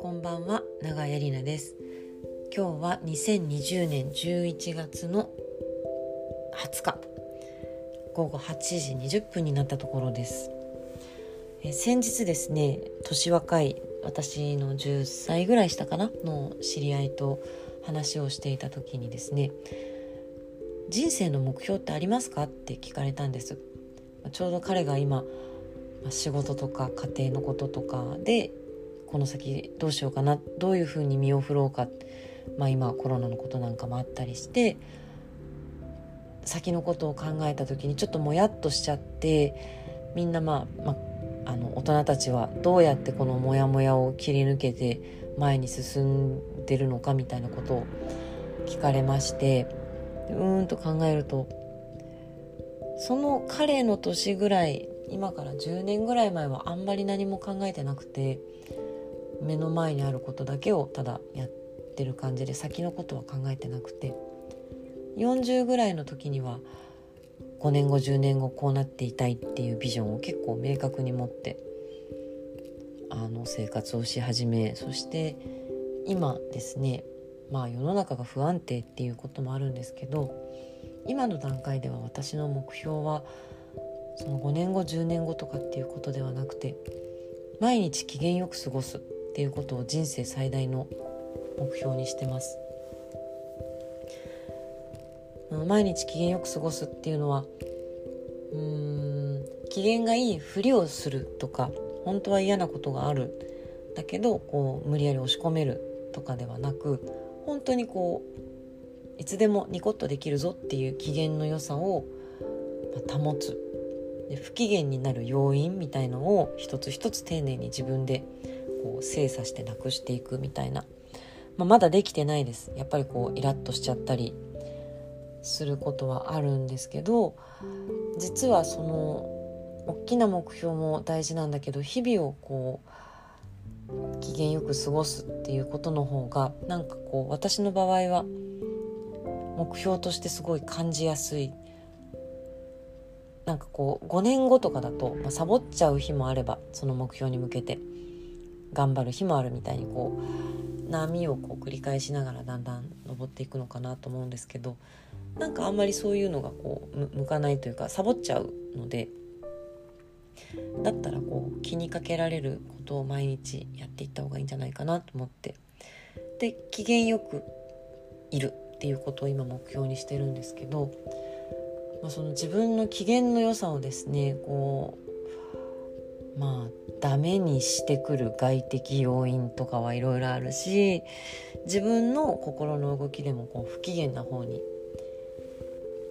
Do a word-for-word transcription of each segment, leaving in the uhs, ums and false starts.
こんばんは、長谷里奈です。今日はにせんにじゅうねんじゅういちがつのはつか午後はちじにじゅっぷんになったところです。え先日ですね、年若い私のじゅっさいぐらい下かなの知り合いと話をしていた時にですね、人生の目標ってありますかって聞かれたんです。ちょうど彼が今仕事とか家庭のこととかでこの先どうしようかな、どういうふうに身を振ろうか、まあ、今コロナのことなんかもあったりして先のことを考えた時にちょっともやっとしちゃって、みんな、まあまあ、あの大人たちはどうやってこのもやもやを切り抜けて前に進んでるのかみたいなことを聞かれまして、うーんと考えると、その彼の年ぐらい、今からじゅうねんぐらい前はあんまり何も考えてなくて、目の前にあることだけをただやってる感じで先のことは考えてなくて、よんじゅうぐらいの時にはごねんごじゅうねんごこうなっていたいっていうビジョンを結構明確に持ってあの生活をし始め、そして今ですね、まあ世の中が不安定っていうこともあるんですけど、今の段階では私の目標はそのごねんごじゅうねんごとかっていうことではなくて、毎日機嫌よく過ごすっていうことを人生最大の目標にしてます。毎日機嫌よく過ごすっていうのは、うーん機嫌がいいふりをするとか、本当は嫌なことがあるだけどこう無理やり押し込めるとかではなく、本当にこういつでもニコッとできるぞっていう機嫌の良さを保つ、で不機嫌になる要因みたいのを一つ一つ丁寧に自分でこう精査してなくしていくみたいな、まあ、まだできてないです。やっぱりこうイラッとしちゃったりすることはあるんですけど、実はその大きな目標も大事なんだけど、日々をこう機嫌よく過ごすっていうことの方がなんかこう私の場合は目標としてすごい感じやすい。なんかこうごねんごとかだと、まあ、サボっちゃう日もあればその目標に向けて頑張る日もあるみたいに、こう波をこう繰り返しながらだんだん登っていくのかなと思うんですけど、なんかあんまりそういうのがこう向かないというかサボっちゃうので、だったらこう気にかけられることを毎日やっていった方がいいんじゃないかなと思って、で機嫌よくいるっていうことを今目標にしてるんですけど、まあ、その自分の機嫌の良さをですね、こうまあダメにしてくる外的要因とかはいろいろあるし、自分の心の動きでもこう不機嫌な方に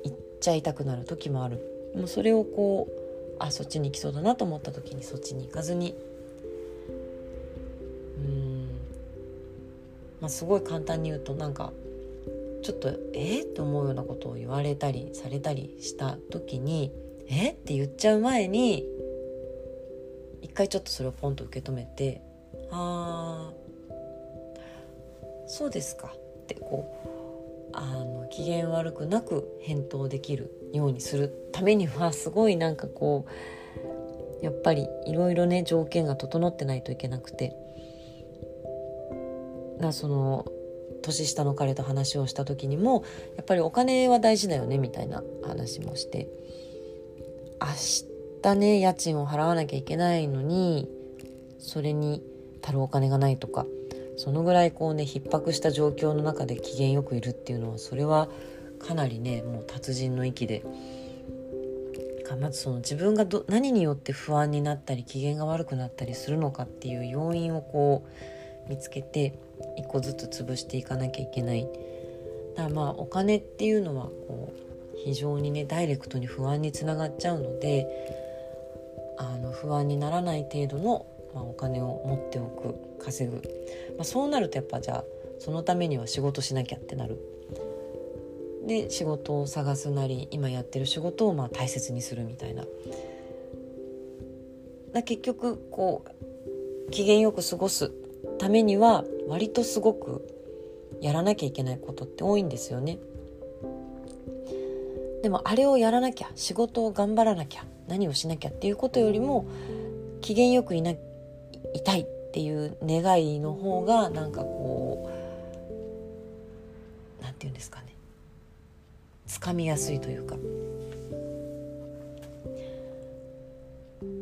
行っちゃいたくなる時もある。もうそれをこうあそっちに行きそうだなと思った時にそっちに行かずに、うーん、まあ、すごい簡単に言うと、なんかちょっとえー、と思うようなことを言われたりされたりした時にえって言っちゃう前に、一回ちょっとそれをポンと受け止めて、あーそうですかってこうあの機嫌悪くなく返答できるようにするためには、すごいなんかこうやっぱりいろいろね条件が整ってないといけなくて、なその年下の彼と話をした時にもやっぱりお金は大事だよねみたいな話もして、明日ね家賃を払わなきゃいけないのにそれに足るお金がないとか、そのぐらいこうね逼迫した状況の中で機嫌よくいるっていうのは、それはかなりねもう達人の域で、まずその自分がど何によって不安になったり機嫌が悪くなったりするのかっていう要因をこう見つけて一個ずつ潰していかなきゃいけない。だからまあお金っていうのはこう非常にねダイレクトに不安につながっちゃうので、あの不安にならない程度の、まあ、お金を持っておく、稼ぐ、まあ、そうなるとやっぱじゃあそのためには仕事しなきゃってなる。で仕事を探すなり今やってる仕事をまあ大切にするみたいな。だ結局こう機嫌よく過ごすためには割とすごくやらなきゃいけないことって多いんですよね。でもあれをやらなきゃ、仕事を頑張らなきゃ、何をしなきゃっていうことよりも機嫌よくいないたいっていう願いの方がなんかこうなんていうんですかね、つかみやすいというか、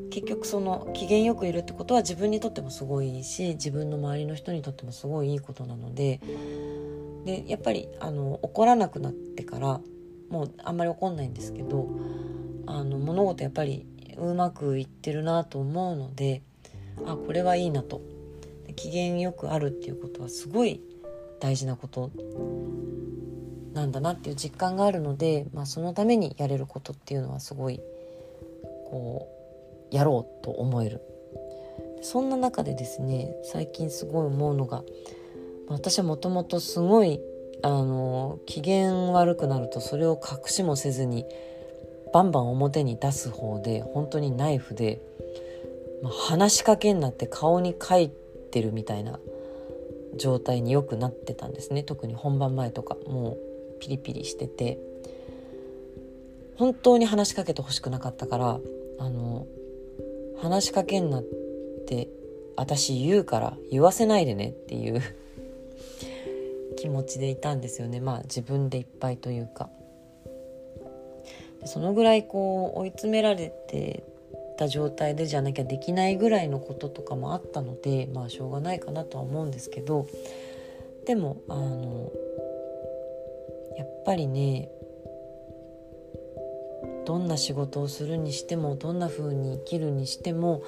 結局その機嫌よくいるってことは自分にとってもすごいいいし、自分の周りの人にとってもすごいいいことなので、でやっぱりあの怒らなくなってからもうあんまり怒んないんですけど、あの物事やっぱりうまくいってるなと思うので、あこれはいいなと、で機嫌よくあるっていうことはすごい大事なことなんだなっていう実感があるので、まあ、そのためにやれることっていうのはすごいこうやろうと思える。そんな中でですね、最近すごい思うのが、私はもともとすごいあの機嫌悪くなるとそれを隠しもせずにバンバン表に出す方で、本当にナイフで、まあ、話しかけになって顔に書いてるみたいな状態によくなってたんですね。特に本番前とかもうピリピリしてて、本当に話しかけてほしくなかったから、あの話しかけになって私言うから言わせないでねっていう気持ちでいたんですよね。まあ自分でいっぱいというか、そのぐらいこう追い詰められてた状態でじゃなきゃできないぐらいのこととかもあったので、まあしょうがないかなとは思うんですけど、でもあのやっぱりね、どんな仕事をするにしても、どんな風に生きるにしても、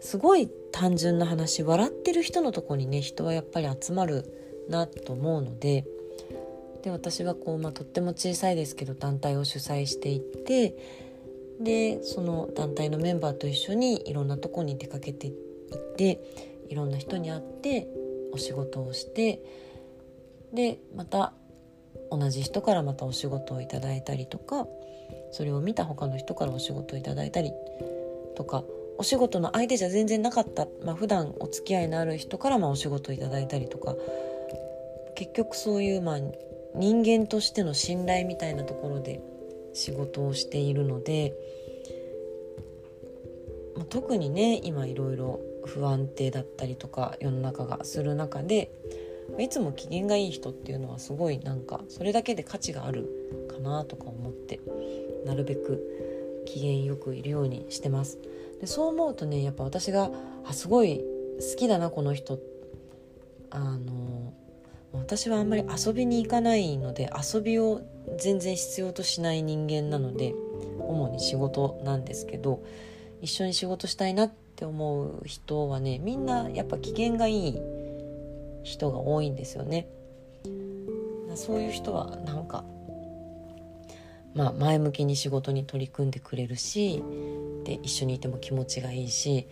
すごい単純な話、笑ってる人のとこにね、人はやっぱり集まるなと思うので、で私はこう、まあ、とっても小さいですけど団体を主催していて、でその団体のメンバーと一緒にいろんなとこに出かけていって、いろんな人に会ってお仕事をして、でまた同じ人からまたお仕事をいただいたりとか、それを見た他の人からお仕事をいただいたりとか、お仕事の相手じゃ全然なかった、まあ、普段お付き合いのある人からまあお仕事をいただいたりとか、結局そういうまあ人間としての信頼みたいなところで仕事をしているので、特にね今いろいろ不安定だったりとか世の中がする中で、いつも機嫌がいい人っていうのはすごいなんかそれだけで価値があるかなとか思って、なるべく機嫌よくいるようにしてます。でそう思うとね、やっぱ私があすごい好きだなこの人、あの私はあんまり遊びに行かないので、遊びを全然必要としない人間なので、主に仕事なんですけど、一緒に仕事したいなって思う人はね、みんなやっぱ機嫌がいい人が多いんですよね。そういう人はなんか、まあ、前向きに仕事に取り組んでくれるし、で一緒にいても気持ちがいいし、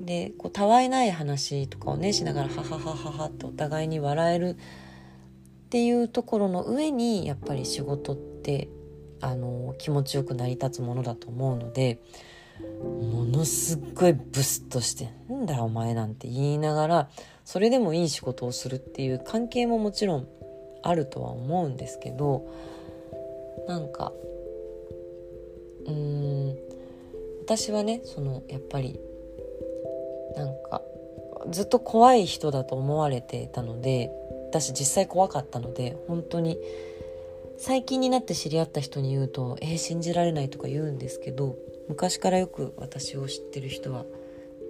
でこうたわいない話とかをねしながらハハハハハってお互いに笑えるっていうところの上に、やっぱり仕事ってあの気持ちよく成り立つものだと思うので、ものすっごいブスッとしてんだお前なんて言いながら、それでもいい仕事をするっていう関係ももちろんあるとは思うんですけど、なんかうーん私はね、そのやっぱりなんかずっと怖い人だと思われてたので、私実際怖かったので、本当に最近になって知り合った人に言うと、えー、信じられないとか言うんですけど、昔からよく私を知ってる人は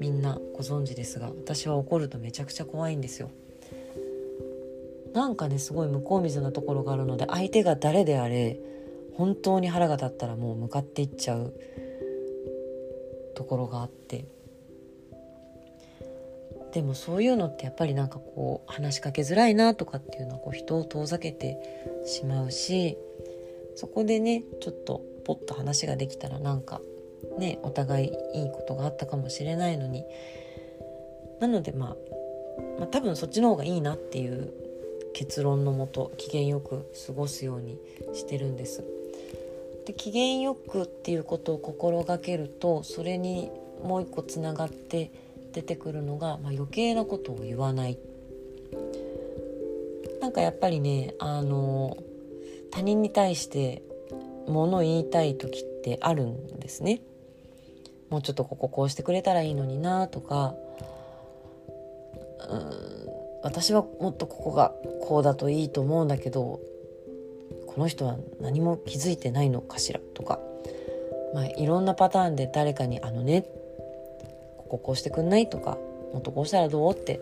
みんなご存知ですが、私は怒るとめちゃくちゃ怖いんですよ。なんかねすごい向こう水なところがあるので、相手が誰であれ本当に腹が立ったらもう向かっていっちゃうところがあって、でもそういうのってやっぱりなんかこう話しかけづらいなとかっていうのはこう人を遠ざけてしまうし、そこでねちょっとポッと話ができたらなんかねお互いいいことがあったかもしれないのに、なのでまあ、まあ、多分そっちの方がいいなっていう結論のもと、機嫌よく過ごすようにしてるんです。で機嫌よくっていうことを心がけると、それにもう一個つながって出てくるのが、まあ、余計なことを言わない。なんかやっぱりね、あの他人に対して物言いたい時ってあるんですね。もうちょっとこここうしてくれたらいいのになとか、うーん、私はもっとここがこうだといいと思うんだけど、この人は何も気づいてないのかしらとか、まあ、いろんなパターンで誰かにあのね、こここうしてくんないとか、もっとこうしたらどうって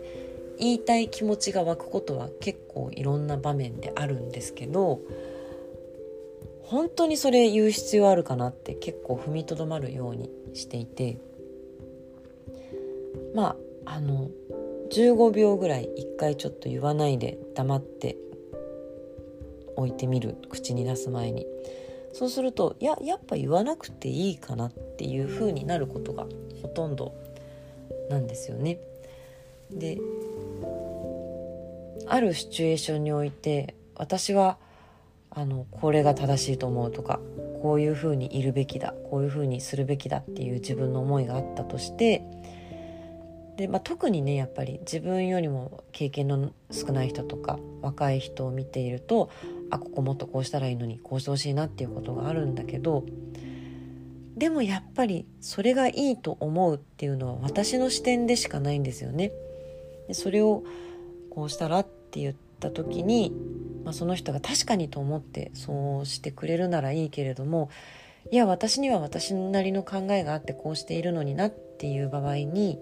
言いたい気持ちが湧くことは結構いろんな場面であるんですけど、本当にそれ言う必要あるかなって結構踏みとどまるようにしていて、まああのじゅうごびょうぐらい一回ちょっと言わないで黙って置いてみる、口に出す前に。そうするといややっぱ言わなくていいかなっていう風になることがほとんどなんですよね。で、あるシチュエーションにおいて私はあのこれが正しいと思うとか、こういうふうにいるべきだ、こういうふうにするべきだっていう自分の思いがあったとして、で、まあ、特にねやっぱり自分よりも経験の少ない人とか若い人を見ていると、あ、ここもっとこうしたらいいのに、こうしてほしいなっていうことがあるんだけど、でもやっぱりそれがいいと思うっていうのは私の視点でしかないんですよね。で、それをこうしたらって言った時に、まあ、その人が確かにと思ってそうしてくれるならいいけれども、いや私には私なりの考えがあってこうしているのになっていう場合に、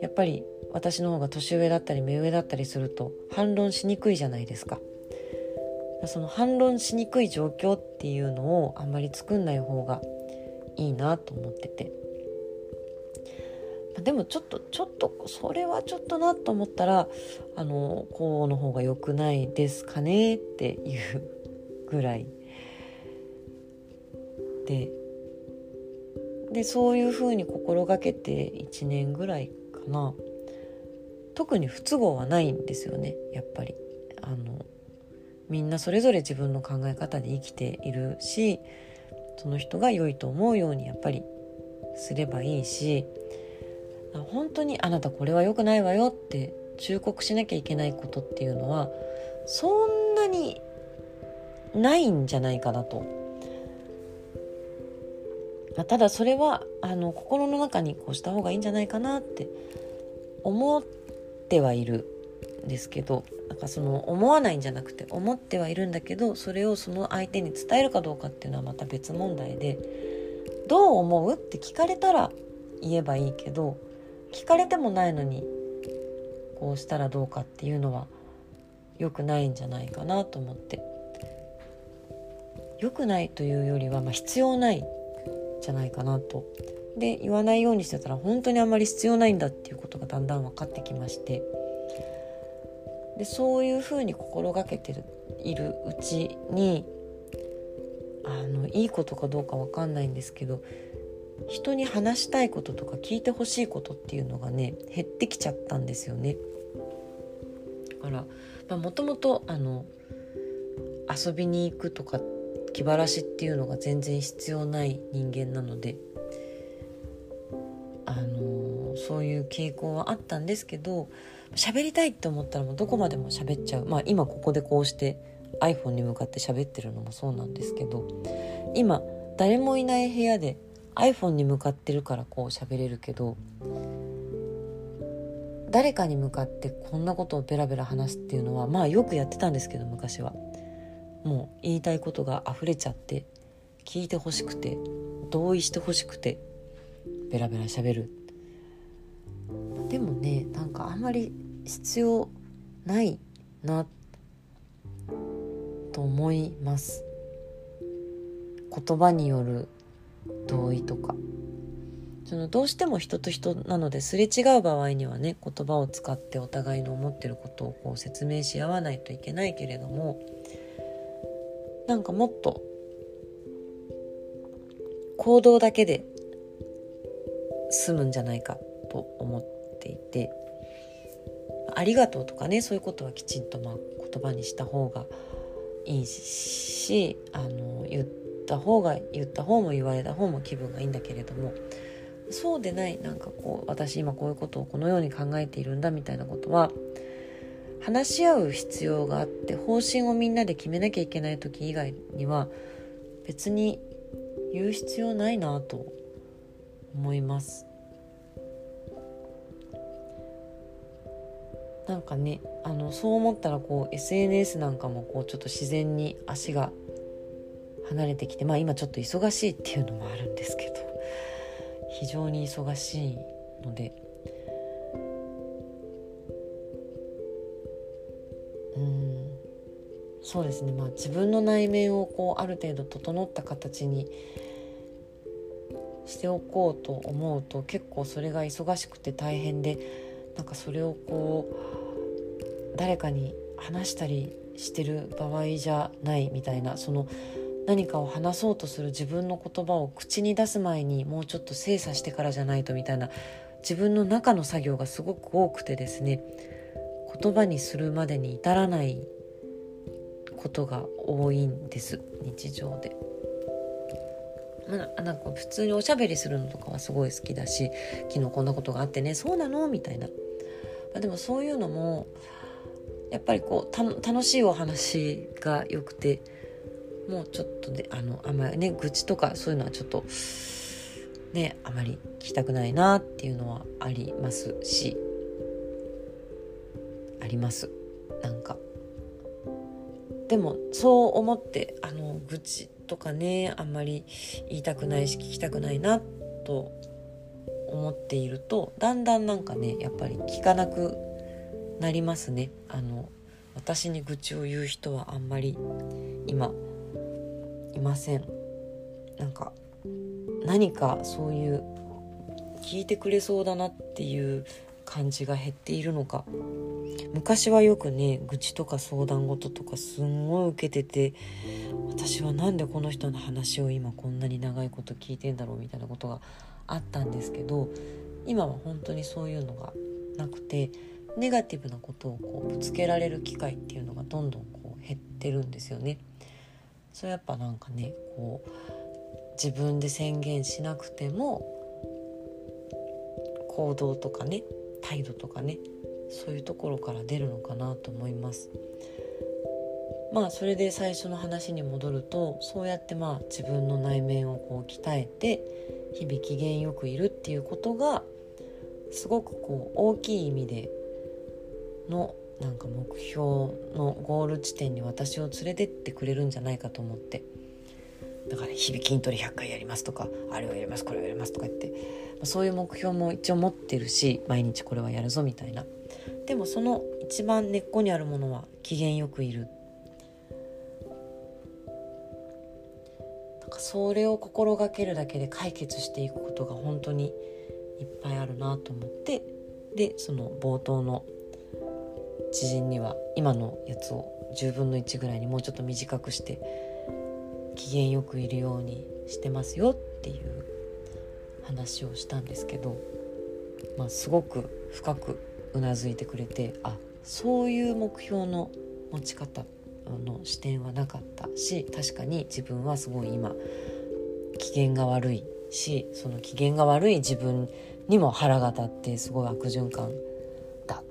やっぱり私の方が年上だったり目上だったりすると反論しにくいじゃないですか。その反論しにくい状況っていうのをあんまり作んない方がいいなと思ってて、でもちょっとちょっとそれはちょっとなと思ったら、あのこうの方が良くないですかねっていうぐらいで、でそういう風に心がけていちねんぐらいかな、特に不都合はないんですよね。やっぱりあのみんなそれぞれ自分の考え方で生きているし、その人が良いと思うようにやっぱりすればいいし、本当にあなたこれは良くないわよって忠告しなきゃいけないことっていうのはそんなにないんじゃないかなと。ただそれはあの心の中にこうした方がいいんじゃないかなって思ってはいるんですけど、なんかその思わないんじゃなくて思ってはいるんだけど、それをその相手に伝えるかどうかっていうのはまた別問題で、どう思うって聞かれたら言えばいいけど、聞かれてもないのにこうしたらどうかっていうのは良くないんじゃないかなと思って、良くないというよりはまあ必要ないじゃないかなと。で、言わないようにしてたら本当にあんまり必要ないんだっていうことがだんだん分かってきまして、でそういうふうに心がけているうちに、あのいいことかどうか分かんないんですけど、人に話したいこととか聞いてほしいことっていうのがね減ってきちゃったんですよね。だから、まあ、もともとあの遊びに行くとか気晴らしっていうのが全然必要ない人間なので、あのそういう傾向はあったんですけど、喋りたいって思ったらもうどこまでも喋っちゃう。まあ今ここでこうして iPhone に向かって喋ってるのもそうなんですけど、今誰もいない部屋でiPhone に向かってるからこう喋れるけど、誰かに向かってこんなことをベラベラ話すっていうのはまあよくやってたんですけど、昔はもう言いたいことが溢れちゃって、聞いてほしくて同意してほしくてベラベラ喋る。でもね、なんかあんまり必要ないなと思います。言葉による同意とか、そのどうしても人と人なのですれ違う場合にはね、言葉を使ってお互いの思ってることをこう説明し合わないといけないけれども、なんかもっと行動だけで済むんじゃないかと思っていて、ありがとうとかね、そういうことはきちんとまあ言葉にした方がいいし、あの言って言った方が言った方も言われた方も気分がいいんだけれども、そうでない、なんかこう私今こういうことをこのように考えているんだみたいなことは話し合う必要があって、方針をみんなで決めなきゃいけない時以外には別に言う必要ないなと思います。なんかね、あのそう思ったらこう エスエヌエス なんかもこうちょっと自然に足が離れてきて、まあ今ちょっと忙しいっていうのもあるんですけど、非常に忙しいので、うーん、そうですね、まあ自分の内面をこうある程度整った形にしておこうと思うと、結構それが忙しくて大変で、なんかそれをこう誰かに話したりしてる場合じゃないみたいな、その何かを話そうとする自分の言葉を口に出す前にもうちょっと精査してからじゃないとみたいな、自分の中の作業がすごく多くてですね、言葉にするまでに至らないことが多いんです、日常で。なんか普通におしゃべりするのとかはすごい好きだし、昨日こんなことがあってね、そうなのみたいな、でもそういうのもやっぱりこうた楽しいお話がよくて、もうちょっとであのあんまりね愚痴とかそういうのはちょっとねあまり聞きたくないなっていうのはありますし、あります。なんかでもそう思ってあの愚痴とかねあんまり言いたくないし聞きたくないなと思っていると、だんだんなんかねやっぱり聞かなくなりますね。あの私に愚痴を言う人はあんまり今いません。なんか何かそういう聞いてくれそうだなっていう感じが減っているのか、昔はよくね愚痴とか相談事とかすんごい受けてて、私はなんでこの人の話を今こんなに長いこと聞いてんだろうみたいなことがあったんですけど、今は本当にそういうのがなくて、ネガティブなことをこうぶつけられる機会っていうのがどんどんこう減ってるんですよね。それやっぱなんかねこう自分で宣言しなくても行動とかね態度とかね、そういうところから出るのかなと思います。まあそれで最初の話に戻ると、そうやってまあ自分の内面をこう鍛えて日々機嫌よくいるっていうことがすごくこう大きい意味でのなんか目標のゴール地点に私を連れてってくれるんじゃないかと思って、だから日々筋トレひゃっかいやりますとか、あれをやりますこれをやりますとか言って、そういう目標も一応持ってるし、毎日これはやるぞみたいな。でもその一番根っこにあるものは機嫌よくいる、なんかそれを心がけるだけで解決していくことが本当にいっぱいあるなと思って、でその冒頭の知人には今のやつをじゅうぶんのいちぐらいにもうちょっと短くして機嫌よくいるようにしてますよっていう話をしたんですけど、まあ、すごく深くうなずいてくれて、あ、そういう目標の持ち方の視点はなかったし、確かに自分はすごい今機嫌が悪いし、その機嫌が悪い自分にも腹が立ってすごい悪循環だ、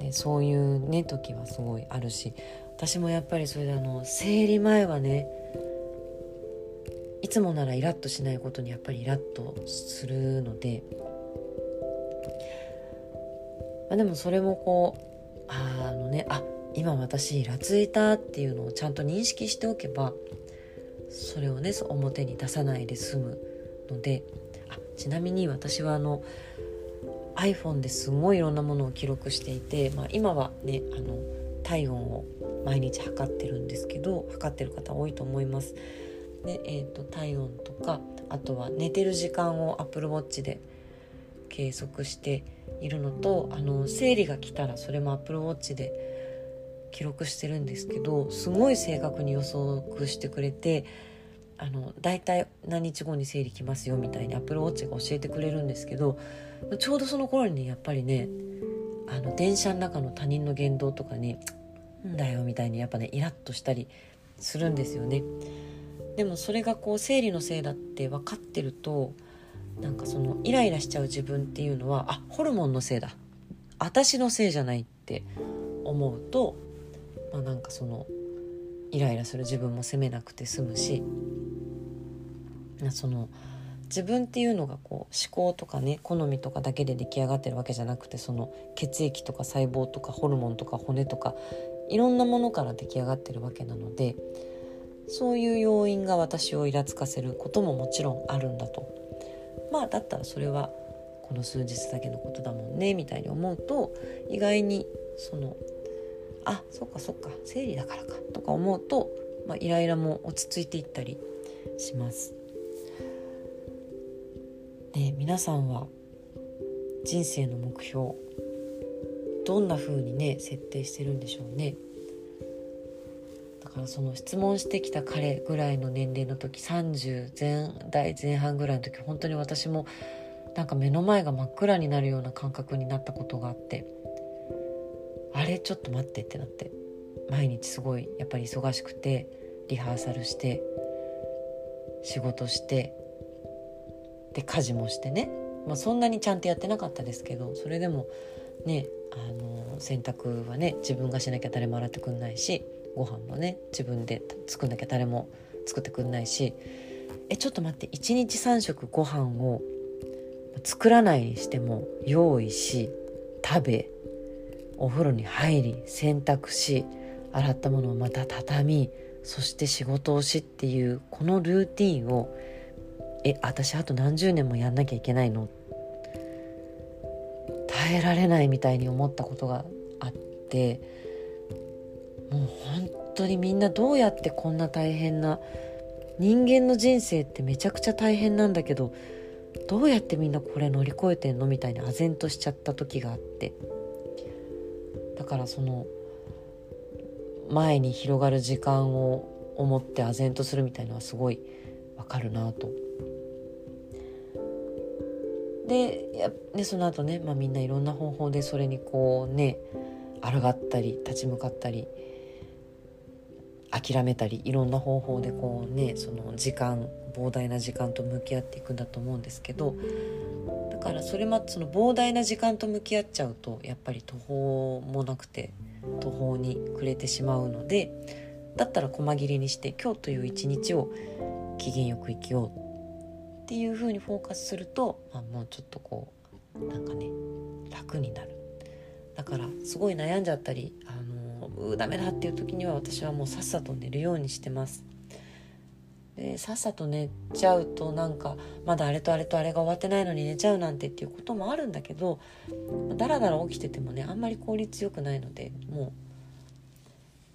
ね、そういうね時はすごいあるし、私もやっぱりそれであの生理前はねいつもならイラッとしないことにやっぱりイラッとするので、まあ、でもそれもこう あ, あのねあ今私イラついたっていうのをちゃんと認識しておけば、それをね表に出さないで済むので、あちなみに私はあの iPhone ですごいいろんなものを記録していて、まあ、今はねあの体温を毎日測ってるんですけど、測ってる方多いと思います。で、えーと、体温とか、あとは寝てる時間を Apple Watch で計測しているのと、あの生理が来たらそれも Apple Watch で記録してるんですけど、すごい正確に予測してくれて、あのだいたい何日後に生理来ますよみたいに Apple Watch が教えてくれるんですけど、ちょうどその頃にやっぱりねあの電車の中の他人の言動とかにんだよみたいにやっぱねイラッとしたりするんですよね。でもそれがこう生理のせいだって分かってると、なんかそのイライラしちゃう自分っていうのは、あ、ホルモンのせいだ、私のせいじゃないって思うと、まあ、なんかそのイライラする自分も責めなくて済むし、その自分っていうのがこう思考とかね、好みとかだけで出来上がってるわけじゃなくて、その血液とか細胞とかホルモンとか骨とかいろんなものから出来上がってるわけなので、そういう要因が私をイラつかせることももちろんあるんだと、まあだったらそれはこの数日だけのことだもんねみたいに思うと、意外にそのあ、そっかそっか生理だからかとか思うと、まあ、イライラも落ち着いていったりします。ね、皆さんは人生の目標どんな風にね設定してるんでしょうね。だからその質問してきた彼ぐらいの年齢の時、さんじゅうだいぜんはんぐらいの時、本当に私もなんか目の前が真っ暗になるような感覚になったことがあって、あれちょっと待ってってなって、毎日すごいやっぱり忙しくて、リハーサルして仕事してで家事もしてね、まあ、そんなにちゃんとやってなかったですけど、それでもね、あの洗濯はね自分がしなきゃ誰も洗ってくんないし、ご飯もね自分で作んなきゃ誰も作ってくんないし、えちょっと待って、いちにちさんしょくご飯を作らないにしても用意し、食べ、お風呂に入り、洗濯し、洗ったものをまた畳み、そして仕事をしっていう、このルーティーンをえ私あと何十年もやんなきゃいけないの、耐えられないみたいに思ったことがあって、もう本当にみんなどうやってこんな大変な、人間の人生ってめちゃくちゃ大変なんだけど、どうやってみんなこれ乗り越えてんのみたいに唖然としちゃった時があって、だからその前に広がる時間を思って唖然とするみたいのはすごいわかるなと。で、やでその後ね、まあ、みんないろんな方法でそれにこうね、抗ったり立ち向かったり諦めたり、いろんな方法でこうね、その時間、膨大な時間と向き合っていくんだと思うんですけど、だからそれもその膨大な時間と向き合っちゃうとやっぱり途方もなくて途方に暮れてしまうので、だったら細切れにして今日という一日を機嫌よく生きようっていう風にフォーカスすると、まあ、もうちょっとこうなんかね楽になる。だからすごい悩んじゃったり、あのうーダメだっていう時には私はもうさっさと寝るようにしてます。でさっさと寝ちゃうと、なんかまだあれとあれとあれが終わってないのに寝ちゃうなんてっていうこともあるんだけど、だらだら起きててもねあんまり効率よくないので、も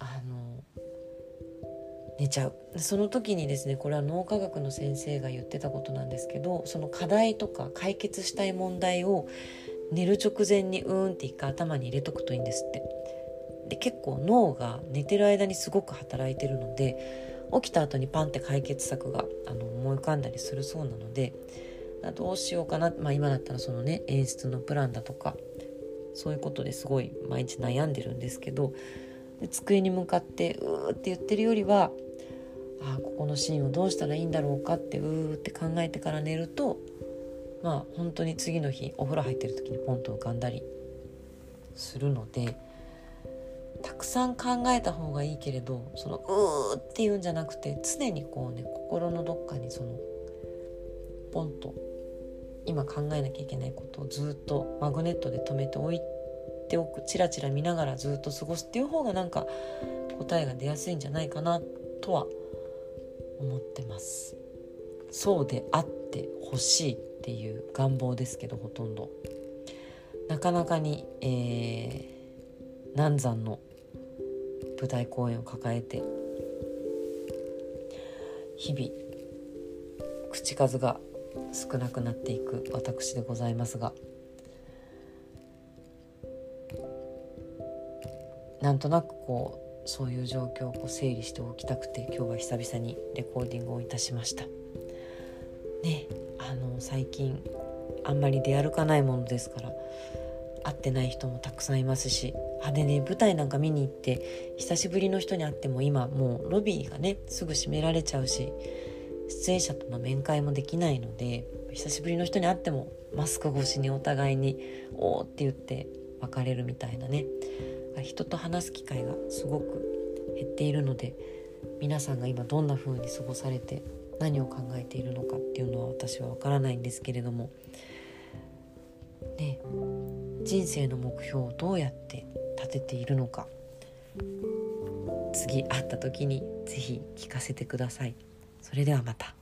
うあの寝ちゃう。その時にですね、これは脳科学の先生が言ってたことなんですけど、その課題とか解決したい問題を寝る直前にうーんって一回頭に入れとくといいんですって。で結構脳が寝てる間にすごく働いてるので、起きた後にパンって解決策があの思い浮かんだりするそうなので、どうしようかな、まあ、今だったらそのね演出のプランだとかそういうことですごい毎日悩んでるんですけど、で机に向かってうーって言ってるよりは、あここのシーンをどうしたらいいんだろうかってうーって考えてから寝ると、まあ本当に次の日お風呂入ってる時にポンと浮かんだりするので、たくさん考えた方がいいけれど、そのうーっていうんじゃなくて、常にこうね心のどっかにそのポンと今考えなきゃいけないことをずっとマグネットで止めておいておく、チラチラ見ながらずっと過ごすっていう方がなんか答えが出やすいんじゃないかなとは思ってます。そうであってほしいっていう願望ですけど、ほとんどなかなかに、えー、難産の舞台公演を抱えて日々口数が少なくなっていく私でございますが、なんとなくこうそういう状況をこう整理しておきたくて、今日は久々にレコーディングをいたしましたね。あの最近あんまり出歩かないものですから会ってない人もたくさんいますし、あでね舞台なんか見に行って久しぶりの人に会っても今もうロビーがねすぐ閉められちゃうし、出演者との面会もできないので、久しぶりの人に会ってもマスク越しにお互いにおーって言って別れるみたいなね、人と話す機会がすごく減っているので、皆さんが今どんな風に過ごされて何を考えているのかっていうのは私は分からないんですけれども、ね、人生の目標をどうやって立てているのか、次会った時にぜひ聞かせてください。それではまた。